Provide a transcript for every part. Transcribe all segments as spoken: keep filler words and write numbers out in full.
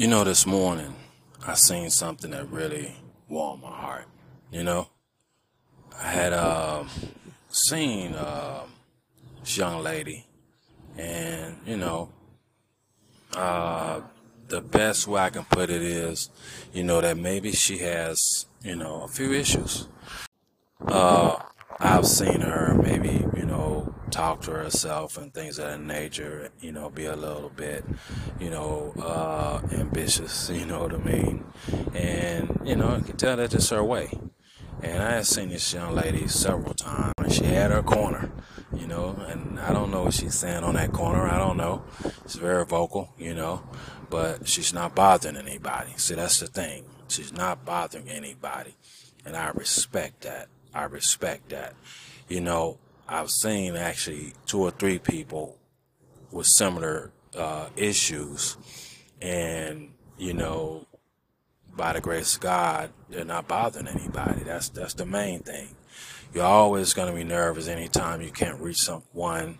You know, this morning, I seen something that really warmed my heart, you know? I had uh, seen uh, this young lady, and, you know, uh, the best way I can put it is, you know, that maybe she has, you know, a few issues. Uh, I've seen her maybe, you know, talk to herself and things of that nature, you know, be a little bit, you know, uh, ambitious, you know what I mean? And, you know, I can tell that's just her way. And I have seen this young lady several times, and she had her corner, you know, and I don't know what she's saying on that corner, I don't know. She's very vocal, you know, but she's not bothering anybody. See, that's the thing. She's not bothering anybody. And I respect that. I respect that. You know, I've seen actually two or three people with similar uh, issues, and, you know, by the grace of God, they're not bothering anybody. That's that's the main thing. You're always going to be nervous anytime you can't reach someone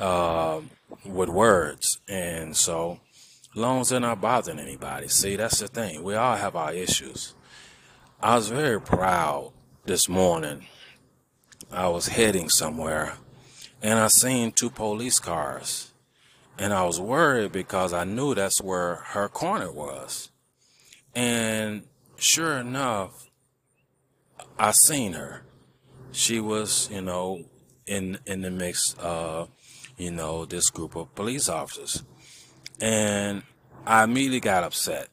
uh, with words. And so, as long as they're not bothering anybody. See, that's the thing. We all have our issues. I was very proud this morning. I was heading somewhere, and I seen two police cars, and I was worried because I knew that's where her corner was. And sure enough, I seen her. She was, you know, in in the mix of, you know, this group of police officers, and I immediately got upset.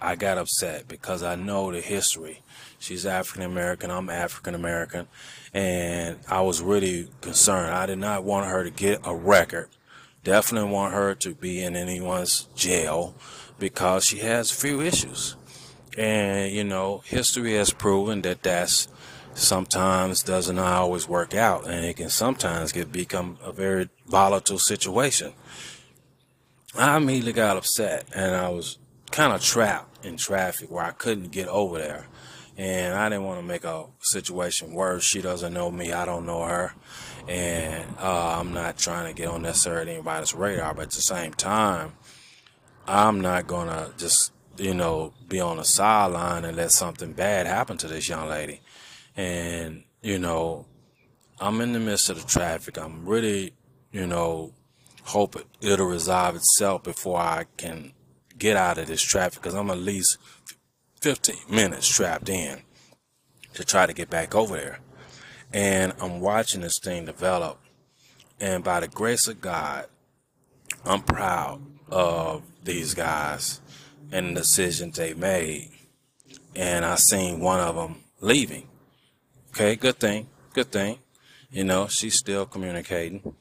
I got upset because I know the history. She's African-American, I'm African-American, and I was really concerned. I did not want her to get a record. Definitely want her to be in anyone's jail because she has few issues. And, you know, history has proven that that's sometimes doesn't always work out, and it can sometimes get become a very volatile situation. I immediately got upset, and I was kind of trapped in traffic where I couldn't get over there. And I didn't want to make a situation worse. She doesn't know me. I don't know her. And uh, I'm not trying to get on necessarily anybody's radar. But at the same time, I'm not going to just, you know, be on the sideline and let something bad happen to this young lady. And, you know, I'm in the midst of the traffic. I'm really, you know, hope it, it'll resolve itself before I can get out of this traffic, because I'm at least fifteen minutes trapped in to try to get back over there. And I'm watching this thing develop. And by the grace of God, I'm proud of these guys and the decisions they made. And I seen one of them leaving. Okay, good thing, good thing. You know, she's still communicating.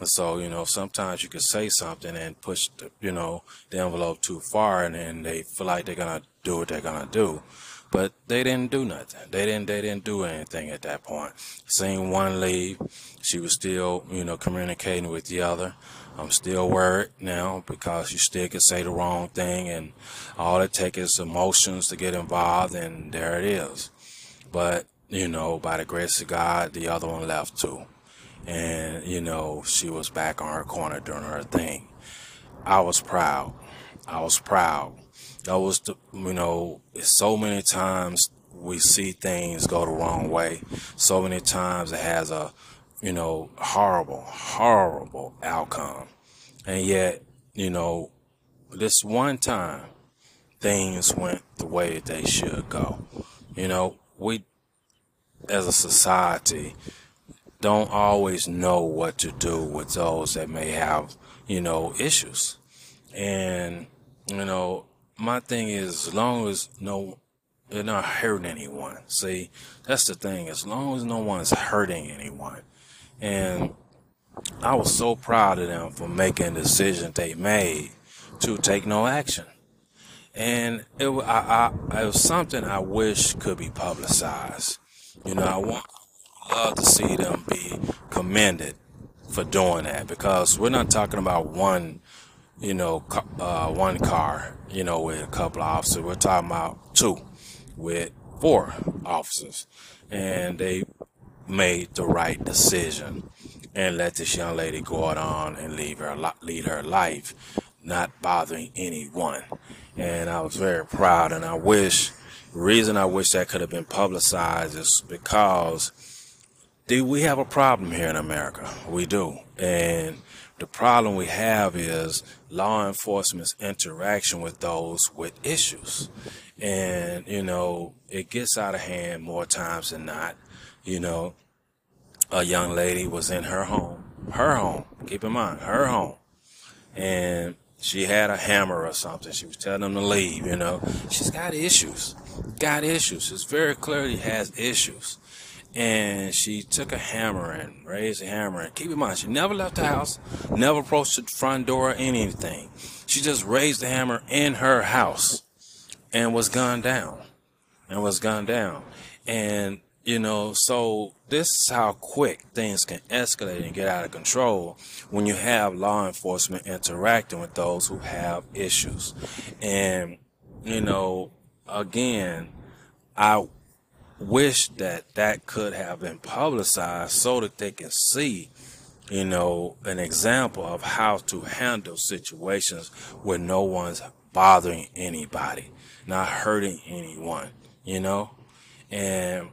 And so, you know, sometimes you can say something and push, the, you know, the envelope too far, and then they feel like they're going to do what they're going to do. But they didn't do nothing. They didn't, they didn't do anything at that point. Seen one leave. She was still, you know, communicating with the other. I'm still worried now because you still can say the wrong thing, and all it takes is emotions to get involved, and there it is. But, you know, by the grace of God, the other one left too. And, you know, she was back on her corner doing her thing. I was proud. I was proud. That was, the, you know, so many times we see things go the wrong way. So many times it has a, you know, horrible, horrible outcome. And yet, you know, this one time, things went the way they should go. You know, we, as a society, don't always know what to do with those that may have, you know, issues. And, you know, my thing is, as long as no, they're not hurting anyone. See, that's the thing. As long as no one's hurting anyone. And I was so proud of them for making the decision they made to take no action. And it, I, I, it was something I wish could be publicized. You know, I want love to see them be commended for doing that, because we're not talking about one, you know, uh, one car, you know, with a couple of officers. We're talking about two with four officers, and they made the right decision and let this young lady go on and leave her, lead her life, not bothering anyone. and I was very proud. And I wish, the reason I wish that could have been publicized is because dude, we have a problem here in America. We do. And the problem we have is law enforcement's interaction with those with issues. And, you know, it gets out of hand more times than not. You know, a young lady was in her home, her home, keep in mind, her home. And she had a hammer or something. She was telling them to leave, you know. She's got issues, got issues. She's very clearly has issues. And she took a hammer and raised a hammer. And keep in mind, she never left the house, never approached the front door or anything. She just raised the hammer in her house and was gunned down and was gunned down. And, you know, so this is how quick things can escalate and get out of control when you have law enforcement interacting with those who have issues. And, you know, again, I wish that that could have been publicized so that they can see, you know, an example of how to handle situations where no one's bothering anybody, not hurting anyone, you know. And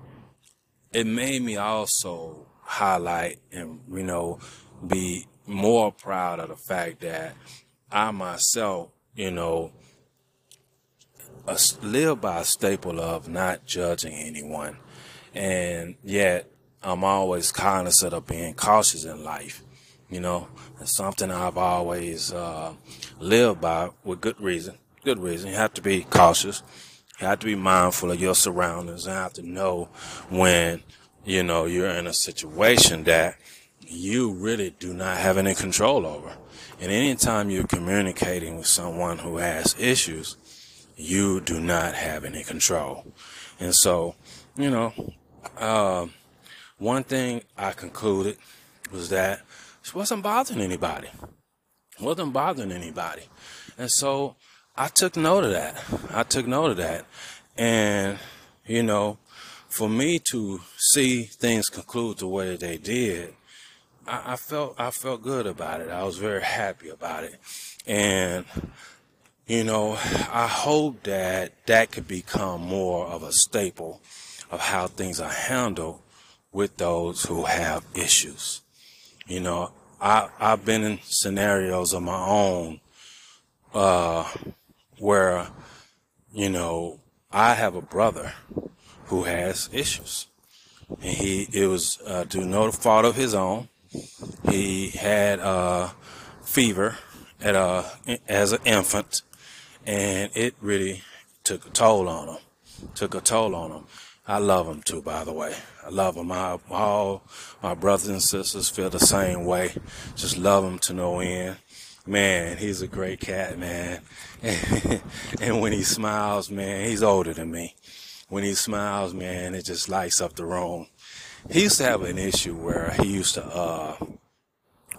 it made me also highlight and, you know, be more proud of the fact that I myself, you know, live by a staple of not judging anyone. And yet I'm always cognizant of being cautious in life. You know, it's something I've always uh, lived by with good reason. Good reason. You have to be cautious. You have to be mindful of your surroundings. You have to know when, you know, you're in a situation that you really do not have any control over. And anytime you're communicating with someone who has issues, you do not have any control. And so, you know, uh, one thing I concluded was that she wasn't bothering anybody. Wasn't bothering anybody. And so I took note of that. I took note of that. And, you know, for me to see things conclude the way that they did, I, I felt I felt good about it. I was very happy about it. And you know, I hope that that could become more of a staple of how things are handled with those who have issues. You know, I, I've been in scenarios of my own uh, where, you know, I have a brother who has issues. And he, it was uh, due no fault of his own. He had a fever at a, as an infant. And it really took a toll on him, took a toll on him. I love him too, by the way. I love him. I, all my brothers and sisters feel the same way. Just love him to no end. Man, he's a great cat, man. And when he smiles, man, he's older than me. When he smiles, man, it just lights up the room. He used to have an issue where he used to uh,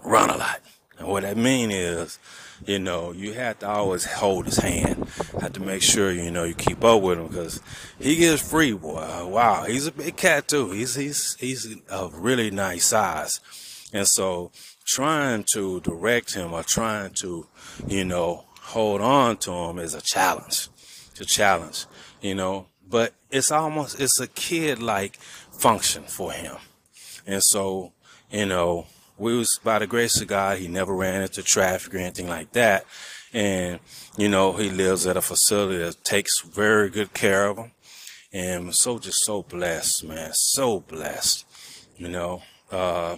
run a lot. And what that mean is, you know, you have to always hold his hand. Have to make sure, you know, you keep up with him because he gets free, boy. Wow, he's a big cat too. He's he's he's a really nice size, and so trying to direct him or trying to, you know, hold on to him is a challenge. It's a challenge, you know. But it's almost it's a kid-like function for him, and so you know. We was, by the grace of God, he never ran into traffic or anything like that. And, you know, he lives at a facility that takes very good care of him. And I'm so just so blessed, man, so blessed, you know, uh,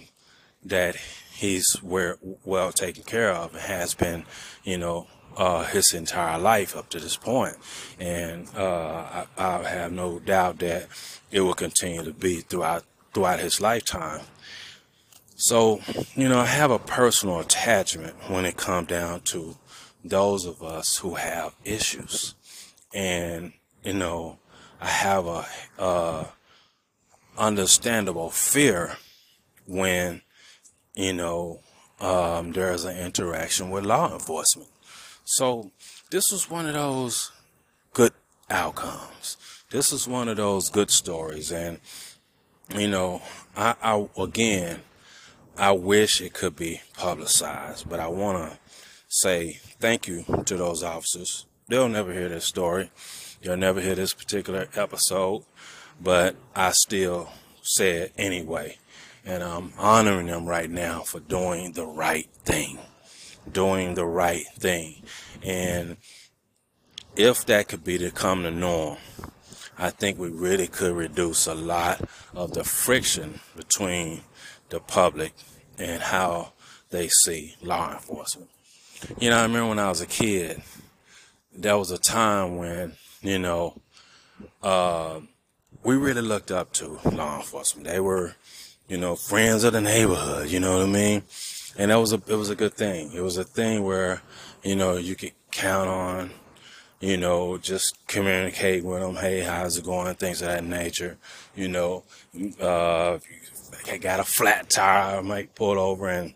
that he's where, well taken care of and has been, you know, uh, his entire life up to this point. And uh, I, I have no doubt that it will continue to be throughout throughout his lifetime. So, you know, I have a personal attachment when it comes down to those of us who have issues. And, you know, I have a, uh, understandable fear when, you know, um, there's an interaction with law enforcement. So this was one of those good outcomes. This is one of those good stories. And, you know, I, I again, I wish it could be publicized, but I want to say thank you to those officers they'll never hear this story. You'll never hear this particular episode, but I still say it anyway. And I'm honoring them right now for doing the right thing, doing the right thing. And if that could be to come to norm, I think we really could reduce a lot of the friction between the public and how they see law enforcement. You know, I remember when I was a kid, there was a time when, you know, uh, we really looked up to law enforcement. They were, you know, friends of the neighborhood, you know what I mean? And that was a, it was a good thing. It was a thing where, you know, you could count on, you know, just communicate with them. Hey, how's it going? Things of that nature. You know, uh, if you got a flat tire, I might pull over and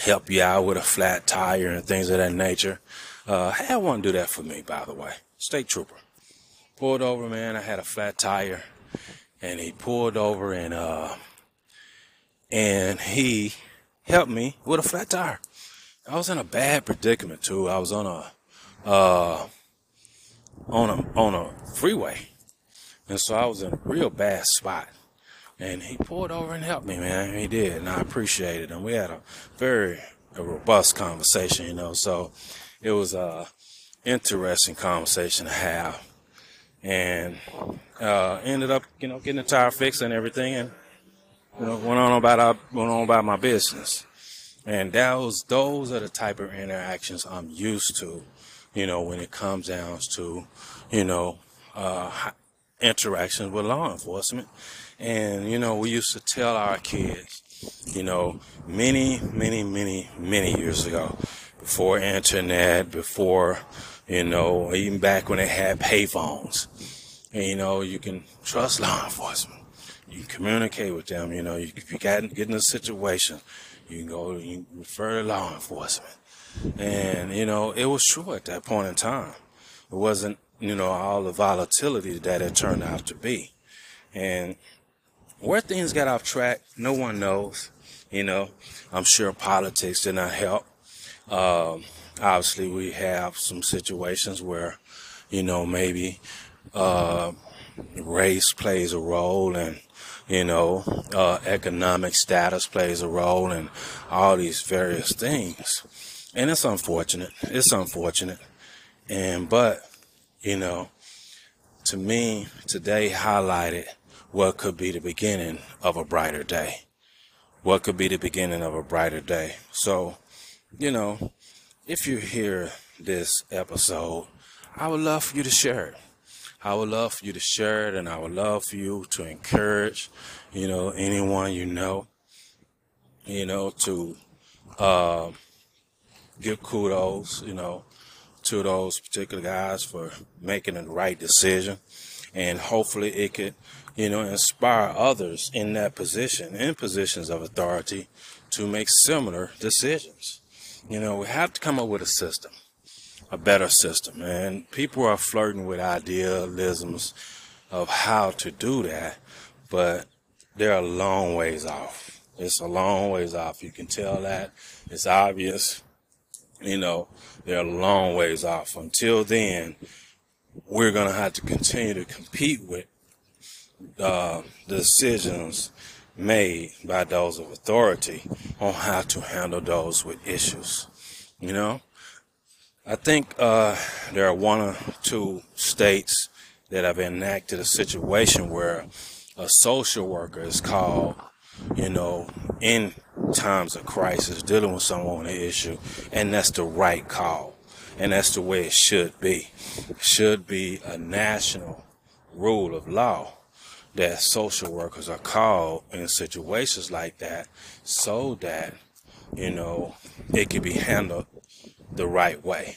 help you out with a flat tire and things of that nature. Uh, I had one do that for me, by the way. State trooper. Pulled over, man. I had a flat tire and he pulled over and, uh, and he helped me with a flat tire. I was in a bad predicament too. I was on a, uh, on a, on a freeway. And so I was in a real bad spot. And he pulled over and helped me, man. He did. And I appreciated him. We had a very a robust conversation, you know. So it was a interesting conversation to have. And, uh, ended up, you know, getting the tire fixed and everything. And, you know, went on about, our, went on about my business. And that was, those are the type of interactions I'm used to, you know, when it comes down to, you know, uh, interactions with law enforcement. And, you know, we used to tell our kids, you know, many, many, many, many years ago, before internet, before, you know, even back when they had pay phones, and, you know, you can trust law enforcement. You can communicate with them. You know, if you got get in a situation, you can go, you can refer to law enforcement. And, you know, it was true at that point in time. It wasn't, you know, all the volatility that it turned out to be. And where things got off track, no one knows. You know, I'm sure politics did not help. Um, obviously, we have some situations where, you know, maybe uh, race plays a role, and, you know, uh, economic status plays a role, and all these various things. And it's unfortunate. It's unfortunate. And but, you know, to me, today highlighted what could be the beginning of a brighter day. What could be the beginning of a brighter day. So, you know, if you hear this episode, I would love for you to share it. I would love for you to share it, and I would love for you to encourage, you know, anyone you know, you know, to uh, give kudos, you know, to those particular guys for making the right decision. And hopefully it could, you know, inspire others in that position, in positions of authority, to make similar decisions. You know, we have to come up with a system, a better system. And people are flirting with idealisms of how to do that, but they're a long ways off. It's a long ways off. You can tell that. It's obvious. You know, they're a long ways off. Until then, we're going to have to continue to compete with Uh, decisions made by those of authority on how to handle those with issues. You know, I think uh, there are one or two states that have enacted a situation where a social worker is called, you know, in times of crisis, dealing with someone on an issue, and that's the right call, and that's the way it should be. It should be a national rule of law that social workers are called in situations like that, so that, you know, it can be handled the right way,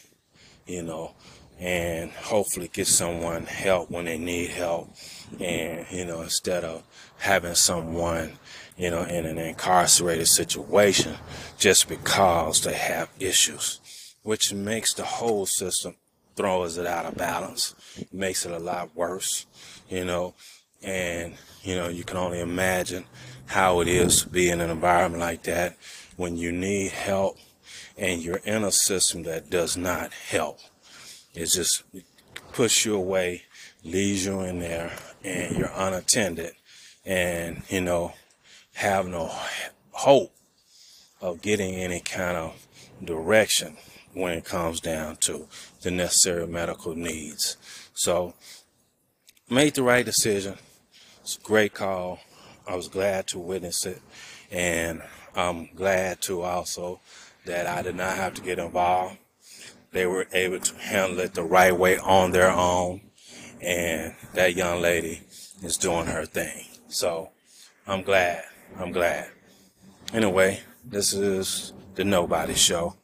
you know, and hopefully get someone help when they need help. And, you know, instead of having someone, you know, in an incarcerated situation just because they have issues, which makes the whole system, throws it out of balance, makes it a lot worse, you know. And, you know, you can only imagine how it is to be in an environment like that when you need help and you're in a system that does not help. It just pushes you away, leaves you in there, and you're unattended, and, you know, have no hope of getting any kind of direction when it comes down to the necessary medical needs. So, made the right decision. It's a great call. I was glad to witness it, and I'm glad to also that I did not have to get involved. They were able to handle it the right way on their own, and that young lady is doing her thing. So I'm glad. I'm glad. Anyway, this is the Nobody Show,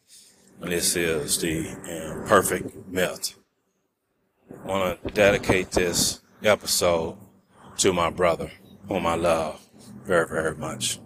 and this is the Imperfect Myth. I want to dedicate this episode to my brother, whom I love very, very much.